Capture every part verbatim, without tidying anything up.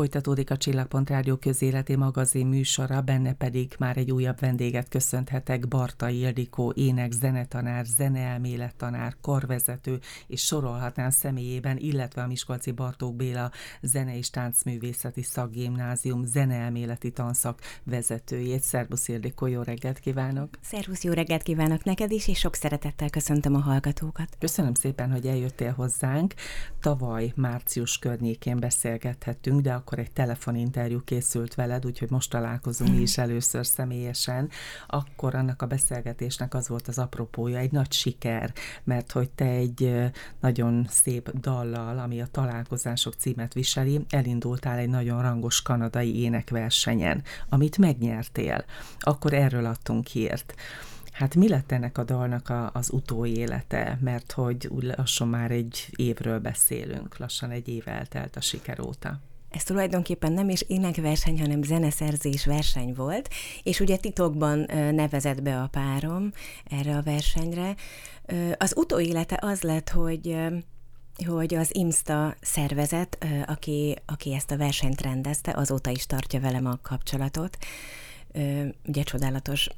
Folytatódik a Csillagpont Rádió közéleti magazin műsora, benne pedig már egy újabb vendéget köszönhetek, Barta Ildikó, ének, zenetanár, zeneelmélettanár, karvezető, és sorolhatnám személyében, illetve a Miskolci Bartók Béla Zene és Táncművészeti Szakgimnázium zeneelméleti tanszak vezetőjét. Szervusz Ildikó, jó reggelt kívánok! Szervusz, jó reggelt kívánok neked is, és sok szeretettel köszöntöm a hallgatókat! Köszönöm szépen, hogy eljöttél hozzánk. Tavaly március környékén beszélgethettünk, de akkor egy telefoninterjú készült veled, úgyhogy most találkozunk mi is először személyesen. Akkor annak a beszélgetésnek az volt az apropója, egy nagy siker, mert hogy te egy nagyon szép dallal, ami a Találkozások címet viseli, elindultál egy nagyon rangos kanadai énekversenyen, amit megnyertél. Akkor erről adtunk hírt. Hát mi lett ennek a dalnak a, az utóélete? Mert hogy lassan már egy évről beszélünk, lassan egy év eltelt a siker óta. Ez tulajdonképpen nem is énekverseny, hanem zeneszerzés verseny volt, és ugye titokban nevezett be a párom erre a versenyre. Az utóélete az lett, hogy... hogy az IMSTA szervezet, aki, aki ezt a versenyt rendezte, azóta is tartja velem a kapcsolatot. Ugye csodálatos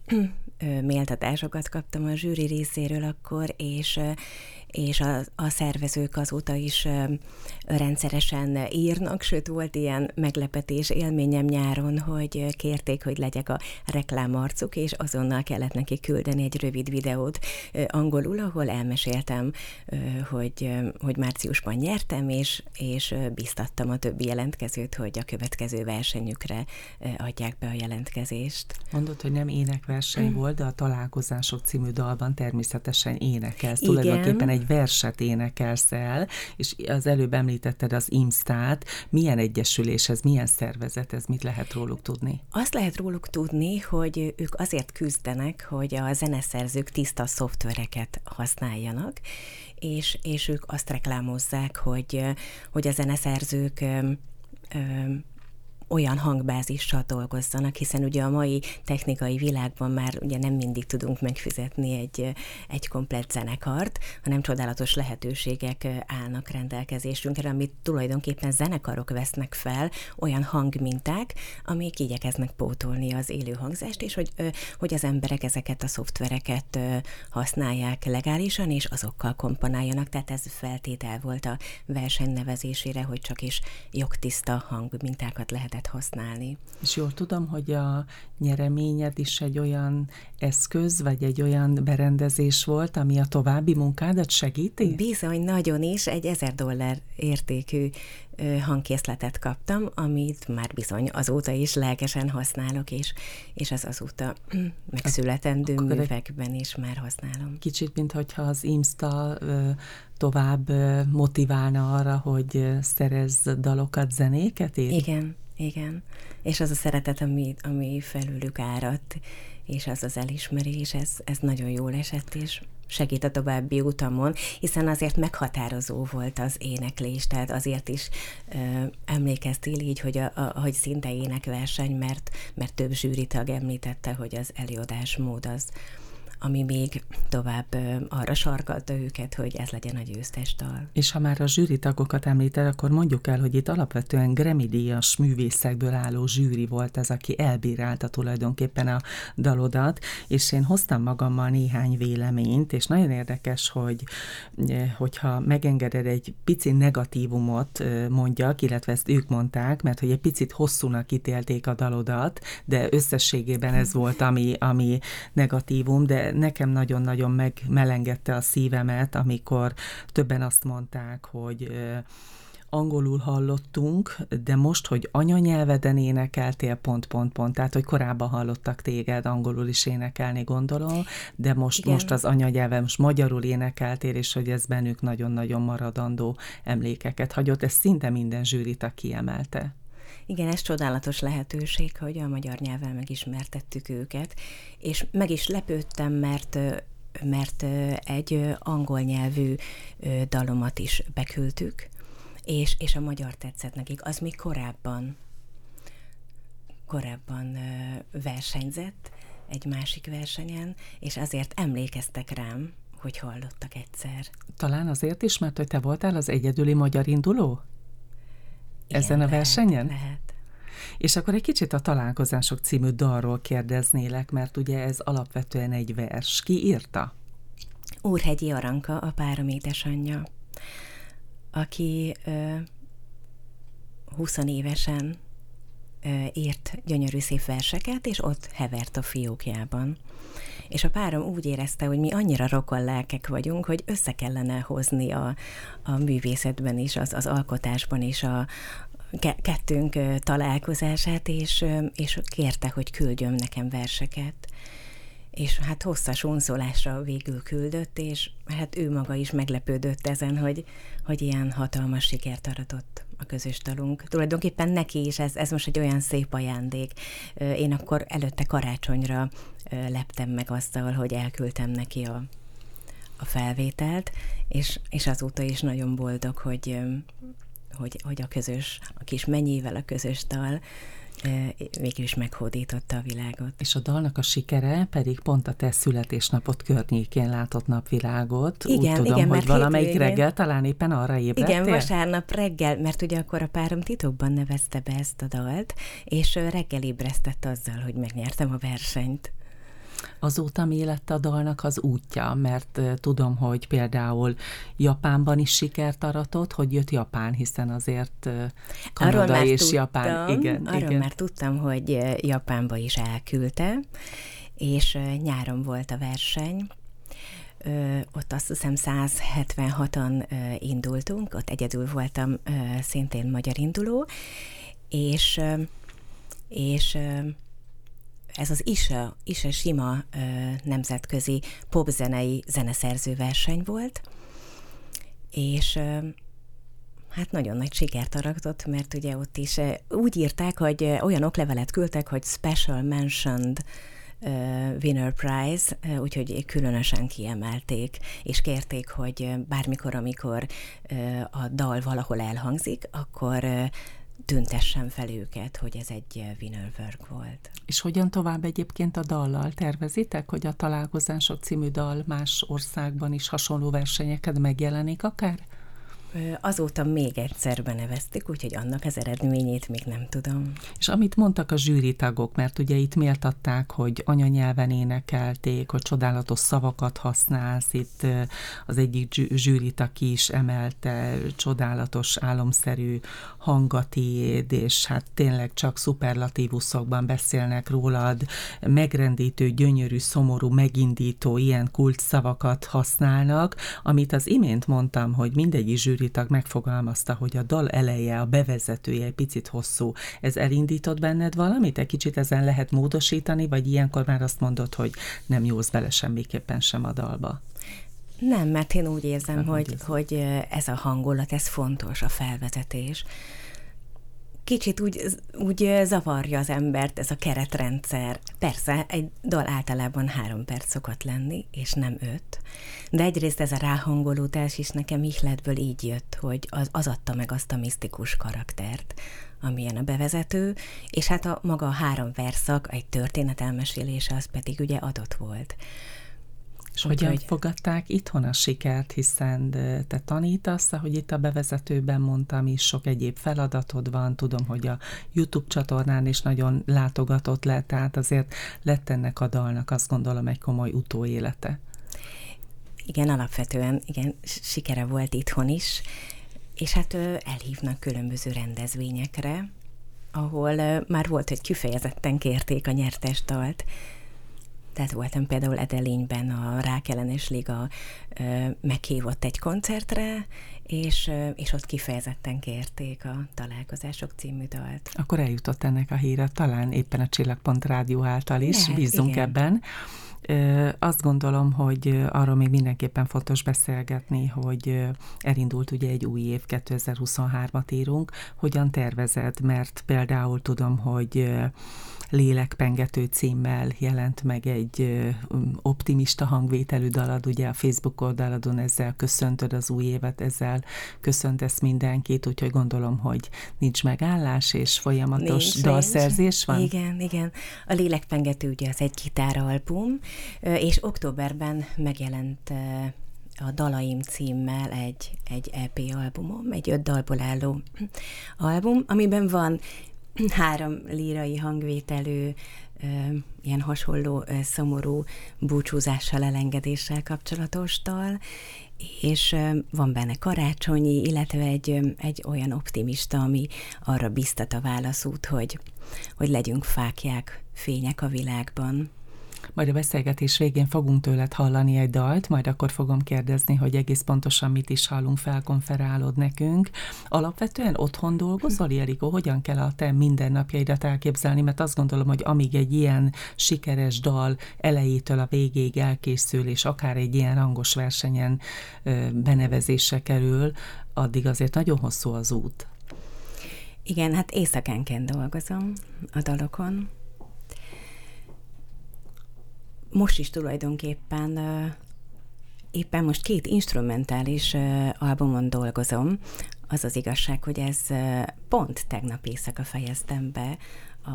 méltatásokat kaptam a zsűri részéről akkor, és, és a, a szervezők azóta is rendszeresen írnak, sőt volt ilyen meglepetés élményem nyáron, hogy kérték, hogy legyek a reklámarcuk, és azonnal kellett neki küldeni egy rövid videót angolul, ahol elmeséltem, hogy, hogy márciusban nyertem, és, és biztattam a többi jelentkezőt, hogy a következő versenyükre adják be a jelentkezést. Mondod, hogy nem énekverseny mm. volt, de a Találkozások című dalban természetesen énekelsz. Igen. Tulajdonképpen egy verset énekelsz el, és az előbb említetted az IMSZTÁ-t. Milyen egyesülés ez, milyen szervezet ez, mit lehet róluk tudni? Azt lehet róluk tudni, hogy ők azért küzdenek, hogy a zeneszerzők tiszta szoftvereket használjanak, és, és ők azt reklámozzák, hogy, hogy a zeneszerzők öm, öm, olyan hangbázissal dolgozzanak, hiszen ugye a mai technikai világban már ugye nem mindig tudunk megfizetni egy, egy komplett zenekart, hanem csodálatos lehetőségek állnak rendelkezésünkre, amit tulajdonképpen zenekarok vesznek fel, olyan hangminták, amik igyekeznek pótolni az élő hangzást, és hogy, hogy az emberek ezeket a szoftvereket használják legálisan, és azokkal komponáljanak, tehát ez feltétel volt a verseny nevezésére, hogy csak is jogtiszta hangmintákat lehetett használni. És jól tudom, hogy a nyereményed is egy olyan eszköz, vagy egy olyan berendezés volt, ami a további munkádat segíti? Bizony, nagyon is. Egy ezer dollár értékű hangkészletet kaptam, amit már bizony azóta is lelkesen használok, és, és az azóta megszületendő Ak- művekben is már használom. Kicsit, mintha az IMSZTA tovább motiválna arra, hogy szerezz dalokat, zenéket? Ér? Igen. Igen, és az a szeretet, ami, ami felülük áradt, és az az elismerés, ez, ez nagyon jól esett, és segít a további utamon, hiszen azért meghatározó volt az éneklés, tehát azért is ö, emlékeztél így, hogy, a, a, hogy szinte énekverseny, mert, mert több zsűritag említette, hogy az előadásmód az, ami még tovább arra sarkalta őket, hogy ez legyen a győztes dal. És ha már a zsűritagokat említed, akkor mondjuk el, hogy itt alapvetően Grammy-díjas művészekből álló zsűri volt ez, aki elbírálta tulajdonképpen a dalodat, és én hoztam magammal néhány véleményt, és nagyon érdekes, hogy hogyha megengeded, egy pici negatívumot mondjak, illetve ezt ők mondták, mert hogy egy picit hosszúnak ítélték a dalodat, de összességében ez volt, ami, ami negatívum, de nekem nagyon-nagyon megmelengedte a szívemet, amikor többen azt mondták, hogy angolul hallottunk, de most, hogy anyanyelveden énekeltél, pont, pont, pont, tehát, hogy korábban hallottak téged angolul is énekelni, gondolom, de most, most az anyanyelven, most magyarul énekeltél, és hogy ez bennük nagyon-nagyon maradandó emlékeket hagyott, ez szinte minden zsűritag kiemelte. Igen, ez csodálatos lehetőség, hogy a magyar nyelvvel megismertettük őket, és meg is lepődtem, mert, mert egy angol nyelvű dalomat is beküldtük, és, és a magyar tetszett nekik. Az még korábban, korábban versenyzett egy másik versenyen, és azért emlékeztek rám, hogy hallottak egyszer. Talán azért is, mert hogy te voltál az egyedüli magyar induló? Igen, ezen a lehet, versenyen? Lehet. És akkor egy kicsit a Találkozások című dalról kérdeznélek, mert ugye ez alapvetően egy vers. Ki írta? Úrhegyi Aranka, a párom édesanyja, aki ö, húsz évesen ö, írt gyönyörű szép verseket, és ott hevert a fiókjában. És a párom úgy érezte, hogy mi annyira rokon lelkek vagyunk, hogy össze kellene hozni a, a művészetben is, az, az alkotásban is a kettőnk találkozását, és, és kérte, hogy küldjön nekem verseket. És hát hosszas unszolásra végül küldött, és hát ő maga is meglepődött ezen, hogy, hogy ilyen hatalmas sikert aratott a közös dalunk. Tulajdonképpen neki is ez, ez most egy olyan szép ajándék. Én akkor előtte karácsonyra leptem meg azzal, hogy elküldtem neki a, a felvételt, és, és azóta is nagyon boldog, hogy Hogy, hogy a közös, a kis mennyivel a közös dal végül is meghódította a világot. És a dalnak a sikere pedig pont a te születésnapod környékén látott napvilágot. Igen, Úgy tudom, igen, hogy valamelyik hétvégén, reggel talán éppen arra ébredtél? Igen, vasárnap reggel, mert ugye akkor a párom titokban nevezte be ezt a dalt, és reggel ébresztett azzal, hogy megnyertem a versenyt. Azóta mi lett a dalnak az útja? Mert tudom, hogy például Japánban is sikert aratott, hogy jött Japán, hiszen azért Kanada és tudtam, Japán. Igen, arról igen. már tudtam, hogy Japánba is elküldte, és nyáron volt a verseny. Ö, ott azt hiszem száz hetvenhatan ö, indultunk, ott egyedül voltam, ö, szintén magyar induló, és ö, és ö, ez az Ise, Ise-Shima nemzetközi popzenei zeneszerző verseny volt, és hát nagyon nagy sikert aratott, mert ugye ott is úgy írták, hogy olyan oklevelet küldtek, hogy Special Mentioned Winner Prize, úgyhogy különösen kiemelték, és kérték, hogy bármikor, amikor a dal valahol elhangzik, akkor tüntessem fel őket, hogy ez egy winner work volt. És hogyan tovább egyébként a dallal? Tervezitek, hogy a Találkozások című dal más országban is hasonló versenyeket megjelenik akár? Azóta még egyszer beneveztük, úgyhogy annak az eredményét még nem tudom. És amit mondtak a zsűritagok, mert ugye itt méltatták, hogy anyanyelven énekelték, hogy csodálatos szavakat használsz, itt az egyik zsűritag ki is emelte, csodálatos, álomszerű hang a tiéd, és hát tényleg csak szuperlatívuszokban beszélnek rólad, megrendítő, gyönyörű, szomorú, megindító, ilyen kult szavakat használnak, amit az imént mondtam, hogy mindegyik zsűritag tag megfogalmazta, hogy a dal eleje, a bevezetője egy picit hosszú. Ez elindított benned valamit? Egy kicsit ezen lehet módosítani, vagy ilyenkor már azt mondod, hogy nem nyúlsz bele semmiképpen sem a dalba? Nem, mert én úgy érzem, nem, hogy, hogy ez a hangulat, ez fontos, a felvezetés. Kicsit úgy, úgy zavarja az embert ez a keretrendszer. Persze, egy dal általában három perc szokott lenni, és nem öt. De egyrészt ez a ráhangolódás is nekem ihletből így jött, hogy az, az adta meg azt a misztikus karaktert, amilyen a bevezető, és hát a maga a három verszak, egy történet elmesélése, az pedig ugye adott volt. És hogyan hogy... fogadták itthon a sikert, hiszen te tanítasz, ahogy itt a bevezetőben mondtam is, sok egyéb feladatod van, tudom, hogy a YouTube csatornán is nagyon látogatott lett, tehát azért lett ennek a dalnak, azt gondolom, egy komoly utóélete. Igen, alapvetően, igen, sikere volt itthon is, és hát elhívnak különböző rendezvényekre, ahol már volt, hogy kifejezetten kérték a nyertes dalt. Tehát voltam például Edelényben, a Rákellenes Liga ö, meghívott egy koncertre, és, ö, és ott kifejezetten kérték a Találkozások című dalt. Akkor eljutott ennek a híre, talán éppen a Csillagpont Rádió által is, lehet, bízzunk igen. ebben. Ö, azt gondolom, hogy arról még mindenképpen fontos beszélgetni, hogy elindult ugye egy új év, kétezer-huszonhármat írunk. Hogyan tervezed? Mert például tudom, hogy Lélekpengető címmel jelent meg egy optimista hangvételű dalad, ugye a Facebook oldaladon ezzel köszöntöd az új évet, ezzel köszöntesz mindenkit, úgyhogy gondolom, hogy nincs megállás, és folyamatos nincs, dalszerzés nincs. van? Igen, igen. A Lélekpengető ugye az egy gitáralbum, és októberben megjelent a Dalaim címmel egy, egy é pé albumom, egy öt dalból álló album, amiben van három lírai hangvételű, ilyen hasonló szomorú búcsúzással, elengedéssel kapcsolatos dal, és van benne karácsonyi, illetve egy, egy olyan optimista, ami arra biztat a válaszút, hogy, hogy legyünk fáklyák, fények a világban. Majd a beszélgetés végén fogunk tőled hallani egy dalt, majd akkor fogom kérdezni, hogy egész pontosan mit is hallunk, felkonferálod nekünk. Alapvetően otthon dolgozol, Ildikó? Hogyan kell a te mindennapjaidat elképzelni? Mert azt gondolom, hogy amíg egy ilyen sikeres dal elejétől a végéig elkészül, és akár egy ilyen rangos versenyen benevezésre kerül, addig azért nagyon hosszú az út. Igen, hát éjszakánként dolgozom a dalokon. Most is tulajdonképpen, éppen most két instrumentális albumon dolgozom. Az az igazság, hogy ez pont tegnap éjszaka fejeztem be a,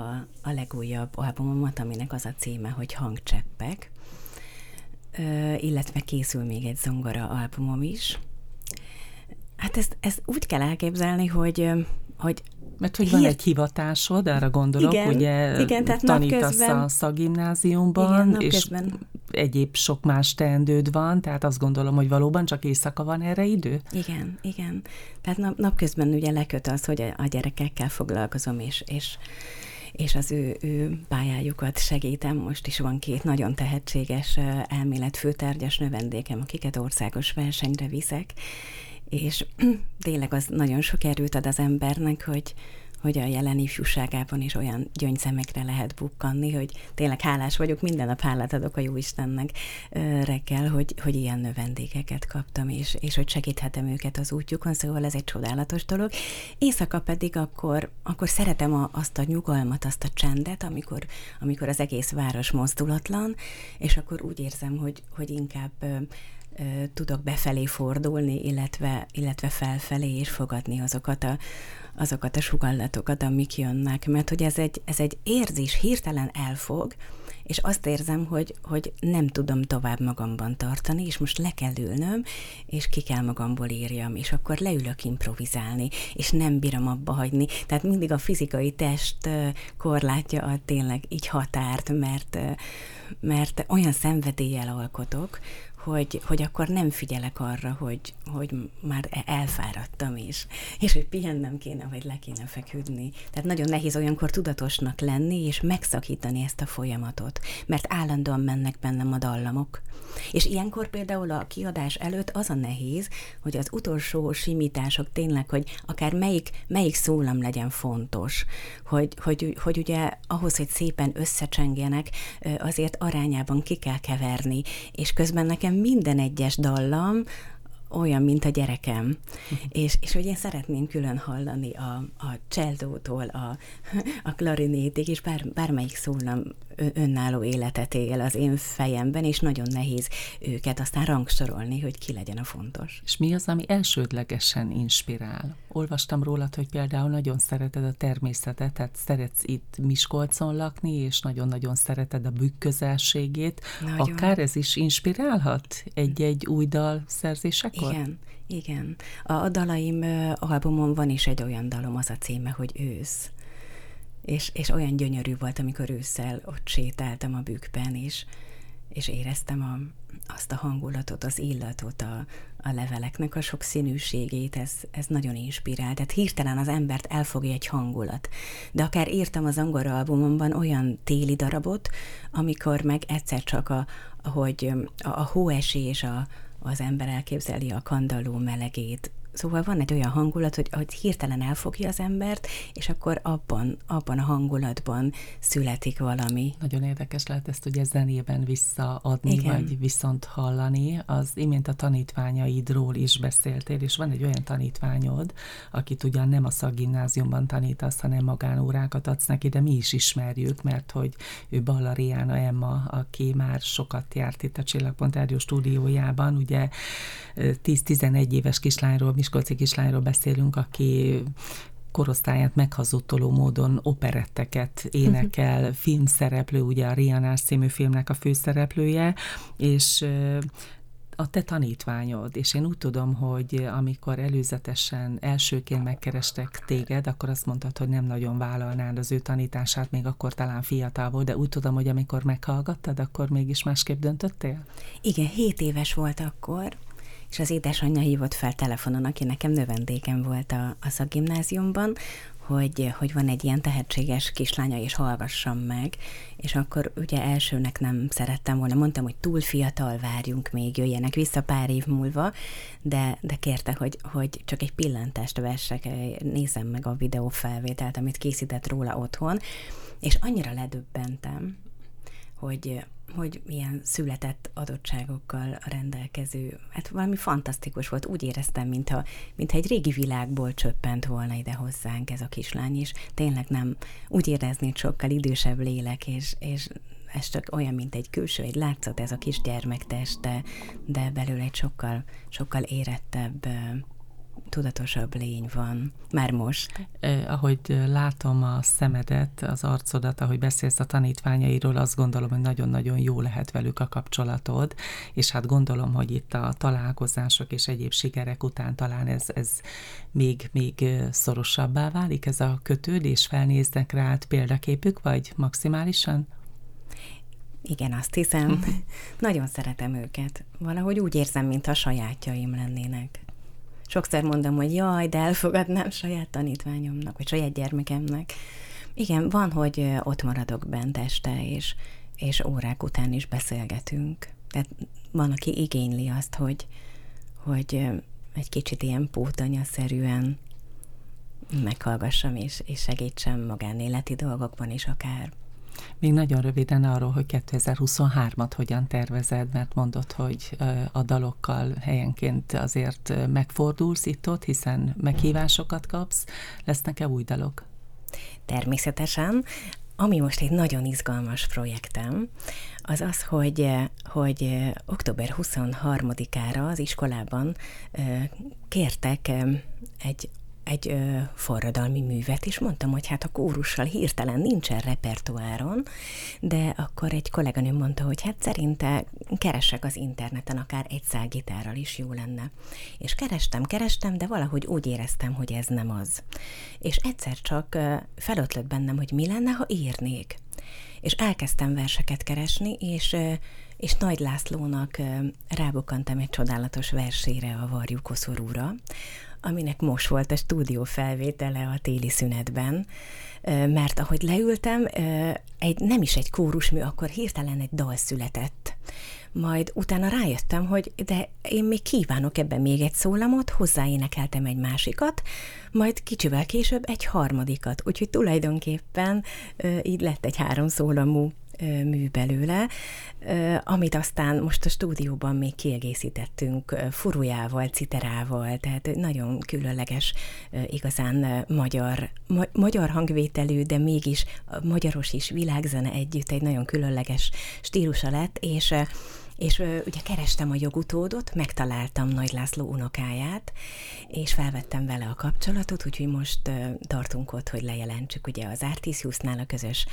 a legújabb albumomat, aminek az a címe, hogy Hangcseppek, illetve készül még egy zongora albumom is. Hát ezt, ezt úgy kell elképzelni, hogy... hogy Mert hogy van Hír... egy hivatásod, arra gondolok, igen, ugye igen, tanítasz napközben, a szakgimnáziumban, igen, és egyéb sok más teendőd van, tehát azt gondolom, hogy valóban csak éjszaka van erre idő? Igen, igen. Tehát nap, napközben ugye leköt az, hogy a gyerekekkel foglalkozom, és, és, és az ő, ő pályájukat segítem. Most is van két nagyon tehetséges elméletfőtárgyas növendékem, akiket országos versenyre viszek, és tényleg az nagyon sok erőt ad az embernek, hogy, hogy a jelen ifjúságában is olyan gyöngyszemekre lehet bukkanni, hogy tényleg hálás vagyok, minden nap hálát adok a Jóistennek reggel, hogy, hogy ilyen növendékeket kaptam, és, és hogy segíthetem őket az útjukon, szóval ez egy csodálatos dolog. Éjszaka pedig akkor, akkor szeretem a, azt a nyugalmat, azt a csendet, amikor, amikor az egész város mozdulatlan, és akkor úgy érzem, hogy, hogy inkább... tudok befelé fordulni, illetve, illetve felfelé, és fogadni azokat a, azokat a sugallatokat, amik jönnek. Mert hogy ez egy, ez egy érzés, hirtelen elfog, és azt érzem, hogy, hogy nem tudom tovább magamban tartani, és most le kell ülnöm, és ki kell magamból írjam, és akkor leülök improvizálni, és nem bírom abba hagyni. Tehát mindig a fizikai test korlátja ad tényleg így határt, mert, mert olyan szenvedéllyel alkotok, Hogy, hogy akkor nem figyelek arra, hogy, hogy már elfáradtam is, és hogy pihennem kéne, vagy le kéne feküdni. Tehát nagyon nehéz olyankor tudatosnak lenni, és megszakítani ezt a folyamatot, mert állandóan mennek bennem a dallamok. És ilyenkor például a kiadás előtt az a nehéz, hogy az utolsó simítások tényleg, hogy akár melyik, melyik szólam legyen fontos, hogy, hogy, hogy ugye ahhoz, hogy szépen összecsengjenek, azért arányában ki kell keverni, és közben nekem minden egyes dallam olyan, mint a gyerekem. és, és hogy én szeretném külön hallani a, a csellótól, a, a klarinétig, és bár, bármelyik szólam önálló életet él az én fejemben, és nagyon nehéz őket aztán rangsorolni, hogy ki legyen a fontos. És mi az, ami elsődlegesen inspirál? Olvastam rólad, hogy például nagyon szereted a természetet, tehát szeretsz itt Miskolcon lakni, és nagyon-nagyon szereted a bükk közelségét. Nagyon. Akár ez is inspirálhat egy-egy új dal szerzésekor? Igen, igen. A, a Dalaim albumon van is egy olyan dalom, az a címe, hogy Ősz. És, és olyan gyönyörű volt, amikor ősszel ott sétáltam a bükkben, és, és éreztem a, azt a hangulatot, az illatot, a, a leveleknek a sok színűségét, ez, ez nagyon inspirál. Tehát hirtelen az embert elfogja egy hangulat. De akár írtam az angora albumomban olyan téli darabot, amikor meg egyszer csak a, ahogy a, a hóesés, a, az ember elképzeli a kandalló melegét. Szóval van egy olyan hangulat, hogy, hogy hirtelen elfogja az embert, és akkor abban, abban a hangulatban születik valami. Nagyon érdekes lehet ezt ugye zenében visszaadni, igen, vagy viszont hallani. Az imént a tanítványaidról is beszéltél, és van egy olyan tanítványod, akit ugyan nem a szakgimnáziumban tanítasz, hanem magánórákat adsz neki, de mi is ismerjük, mert hogy ő Ballai Riána Emma, aki már sokat járt itt a Csillagpont Rádió stúdiójában, ugye tíz-tizenegy éves kislányról, miskolci kislányról beszélünk, aki korosztályát meghazudtoló módon operetteket énekel, filmszereplő, ugye a Rianás című filmnek a főszereplője, és a te tanítványod, és én úgy tudom, hogy amikor előzetesen elsőként megkerestek téged, akkor azt mondtad, hogy nem nagyon vállalnád az ő tanítását, még akkor talán fiatal volt, de úgy tudom, hogy amikor meghallgattad, akkor mégis másképp döntöttél? Igen, hét éves volt akkor, és az édesanyja hívott fel telefonon, aki nekem növendékem volt a, a szakgimnáziumban, hogy, hogy van egy ilyen tehetséges kislánya, és hallgassam meg, és akkor ugye elsőnek nem szerettem volna, mondtam, hogy túl fiatal, várjunk még, jöjjenek vissza pár év múlva, de, de kérte, hogy, hogy csak egy pillantást vessek, nézem meg a videófelvételt, amit készített róla otthon, és annyira ledöbbentem, hogy, hogy ilyen született adottságokkal rendelkező, hát valami fantasztikus volt, úgy éreztem, mintha, mintha egy régi világból csöppent volna ide hozzánk ez a kislány, és tényleg nem úgy érezni, sokkal idősebb lélek, és, és ez csak olyan, mint egy külső, egy látszat ez a kis gyermekteste, de belőle egy sokkal, sokkal érettebb, tudatosabb lény van. Már most. Eh, ahogy látom a szemedet, az arcodat, ahogy beszélsz a tanítványairól, azt gondolom, hogy nagyon-nagyon jó lehet velük a kapcsolatod, és hát gondolom, hogy itt a találkozások és egyéb sikerek után talán ez, ez még, még szorosabbá válik, ez a kötődés, felnéznek rád, példaképük vagy maximálisan? Igen, azt hiszem. Nagyon szeretem őket. Valahogy úgy érzem, mintha sajátjaim lennének. Sokszor mondom, hogy jaj, de elfogadnám saját tanítványomnak, vagy saját gyermekemnek. Igen, van, hogy ott maradok bent este, és, és órák után is beszélgetünk. Tehát van, aki igényli azt, hogy, hogy egy kicsit ilyen pótanyaszerűen meghallgassam, és, és segítsem magánéleti dolgokban is akár. Még nagyon röviden arról, hogy kétezer-huszonhármat hogyan tervezed, mert mondod, hogy a dalokkal helyenként azért megfordulsz itt-ott, hiszen meghívásokat kapsz. Lesznek-e új dalok? Természetesen. Ami most egy nagyon izgalmas projektem, az az, hogy, hogy október huszonharmadikára az iskolában kértek egy egy ö, forradalmi művet, és mondtam, hogy hát a kórussal hirtelen nincsen repertoáron, de akkor egy kolléganőm mondta, hogy hát szerinte keresek az interneten, akár egy szágitárral is jó lenne. És kerestem, kerestem, de valahogy úgy éreztem, hogy ez nem az. És egyszer csak felötlött bennem, hogy mi lenne, ha írnék. És elkezdtem verseket keresni, és, és Nagy Lászlónak rábukkantam egy csodálatos versére, a Varjú koszorúra, aminek most volt a stúdió felvétele a téli szünetben, mert ahogy leültem, egy, nem is egy kórusmű, akkor hirtelen egy dal született. Majd utána rájöttem, hogy de én még kívánok ebben még egy szólamot, hozzáénekeltem egy másikat, majd kicsivel később egy harmadikat, úgyhogy tulajdonképpen így lett egy három szólamú mű belőle, amit aztán most a stúdióban még kiegészítettünk furujával, citerával, tehát nagyon különleges, igazán magyar, ma- magyar hangvételű, de mégis magyaros is világzene együtt egy nagyon különleges stílusa lett, és És ö, ugye kerestem a jogutódot, megtaláltam Nagy László unokáját, és felvettem vele a kapcsolatot, úgyhogy most ö, tartunk ott, hogy lejelentsük ugye az Artisiusnál a közös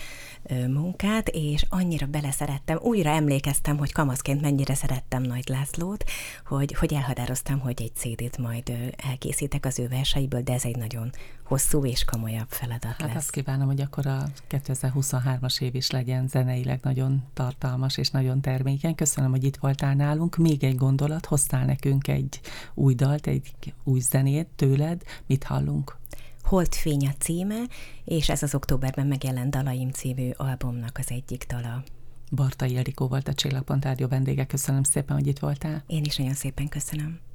ö, munkát, és annyira beleszerettem, újra emlékeztem, hogy kamaszként mennyire szerettem Nagy Lászlót, hogy, hogy elhatároztam, hogy egy cé dét majd ö, elkészítek az ő verseiből, de ez egy nagyon hosszú és komolyabb feladat hát lesz. Hát azt kívánom, hogy akkor a kétezer-huszonhármas év is legyen zeneileg nagyon tartalmas és nagyon termékeny. Köszönöm, hogy itt voltál nálunk. Még egy gondolat, hoztál nekünk egy új dalt, egy új zenét tőled. Mit hallunk? Holdfény a címe, és ez az októberben megjelent Dalaim című albumnak az egyik dala. Barta Ildikó volt a Csillagpont Rádió vendége. Köszönöm szépen, hogy itt voltál. Én is nagyon szépen köszönöm.